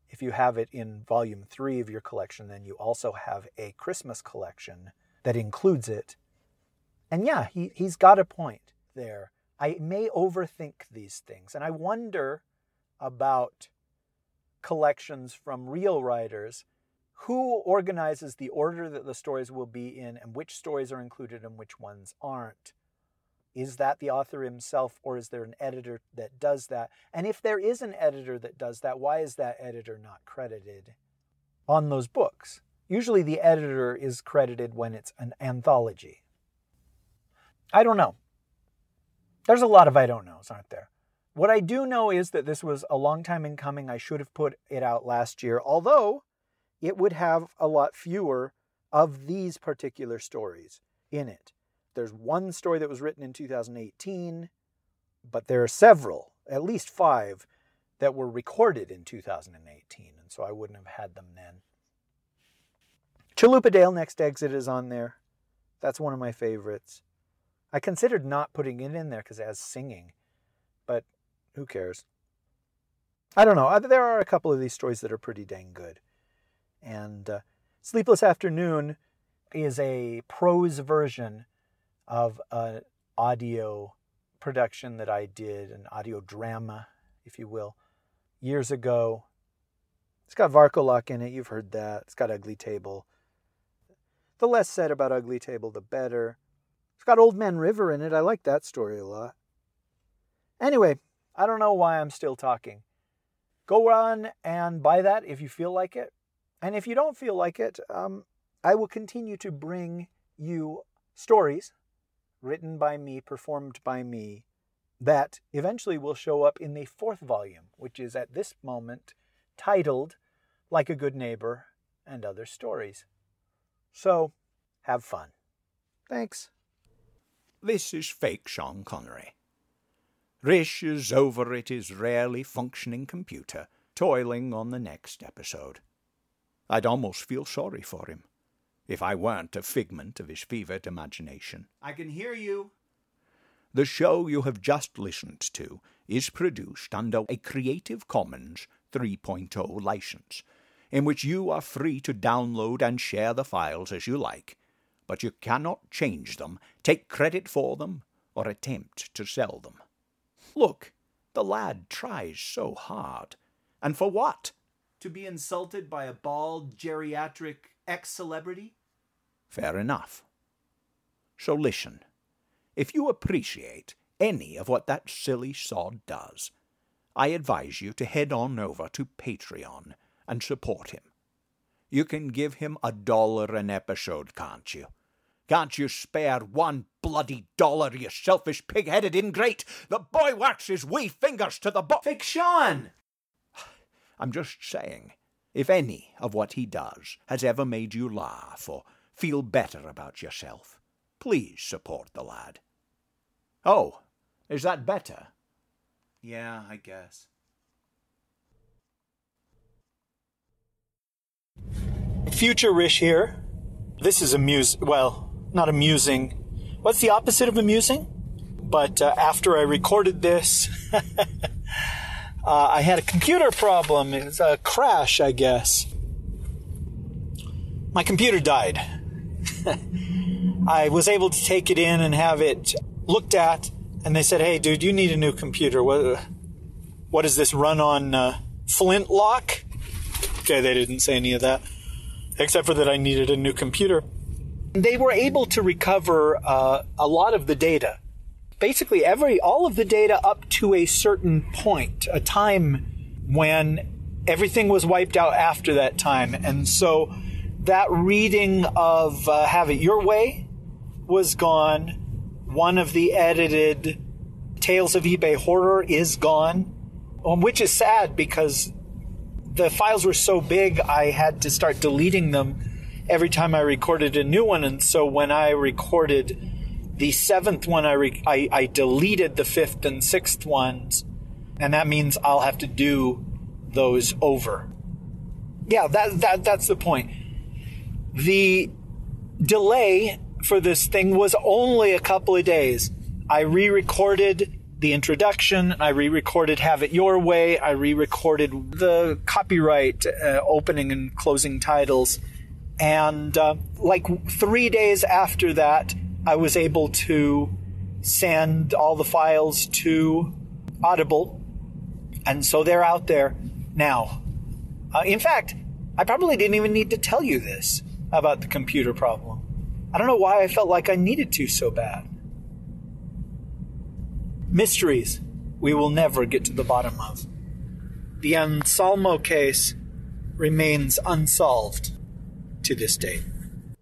If you have it in volume 3 of your collection, then you also have a Christmas collection that includes it. And yeah, he's got a point there. I may overthink these things, and I wonder about collections from real writers. Who organizes the order that the stories will be in, and which stories are included and which ones aren't? Is that the author himself, or is there an editor that does that? And if there is an editor that does that, why is that editor not credited on those books? Usually the editor is credited when it's an anthology. I don't know. There's a lot of I don't knows, aren't there? What I do know is that this was a long time in coming. I should have put it out last year, although it would have a lot fewer of these particular stories in it. There's one story that was written in 2018, but there are several, at least 5, that were recorded in 2018, and so I wouldn't have had them then. Chalupa Dale Next Exit is on there. That's one of my favorites. I considered not putting it in there because it has singing, but who cares? I don't know. There are a couple of these stories that are pretty dang good. And Sleepless Afternoon is a prose version of an audio production that I did, an audio drama, if you will, years ago. It's got Varkolak in it. You've heard that. It's got Ugly Table. The less said about Ugly Table, the better. It's got Old Man River in it. I like that story a lot. Anyway, I don't know why I'm still talking. Go on and buy that if you feel like it. And if you don't feel like it, I will continue to bring you stories written by me, performed by me, that eventually will show up in the 4th volume, which is at this moment titled Like a Good Neighbor and Other Stories. So, have fun. Thanks. This is fake Sean Connery. Rish is over at his rarely functioning computer, toiling on the next episode. I'd almost feel sorry for him, if I weren't a figment of his fevered imagination. I can hear you. The show you have just listened to is produced under a Creative Commons 3.0 license, in which you are free to download and share the files as you like, but you cannot change them, take credit for them, or attempt to sell them. Look, the lad tries so hard. And for what? To be insulted by a bald, geriatric ex-celebrity? Fair enough. So listen, if you appreciate any of what that silly sod does, I advise you to head on over to Patreon and support him. You can give him $1 an episode, can't you? Can't you spare one bloody $1, you selfish pig-headed ingrate? The boy works his wee fingers to the Fake Sean! I'm just saying, if any of what he does has ever made you laugh or feel better about yourself, please support the lad. Oh, is that better? Yeah, I guess. Future Rish here. This is not amusing. What's the opposite of amusing? But after I recorded this... I had a computer problem. It was a crash, I guess. My computer died. I was able to take it in and have it looked at, and they said, hey, dude, you need a new computer. What does this run on? Flintlock? Okay, they didn't say any of that. except for that I needed a new computer. They were able to recover a lot of the data. Basically, all of the data up to a certain point, a time when everything was wiped out after that time. And so that reading of Have It Your Way was gone. One of the edited Tales of eBay Horror is gone, which is sad because the files were so big I had to start deleting them every time I recorded a new one. And so when I recorded the seventh one, I deleted the fifth and sixth ones, and that means I'll have to do those over. Yeah, that's the point. The delay for this thing was only a couple of days. I re-recorded the introduction. I re-recorded Have It Your Way. I re-recorded the copyright opening and closing titles. And 3 days after that, I was able to send all the files to Audible. And so they're out there now. In fact, I probably didn't even need to tell you this about the computer problem. I don't know why I felt like I needed to so bad. Mysteries we will never get to the bottom of. The Anselmo case remains unsolved to this day.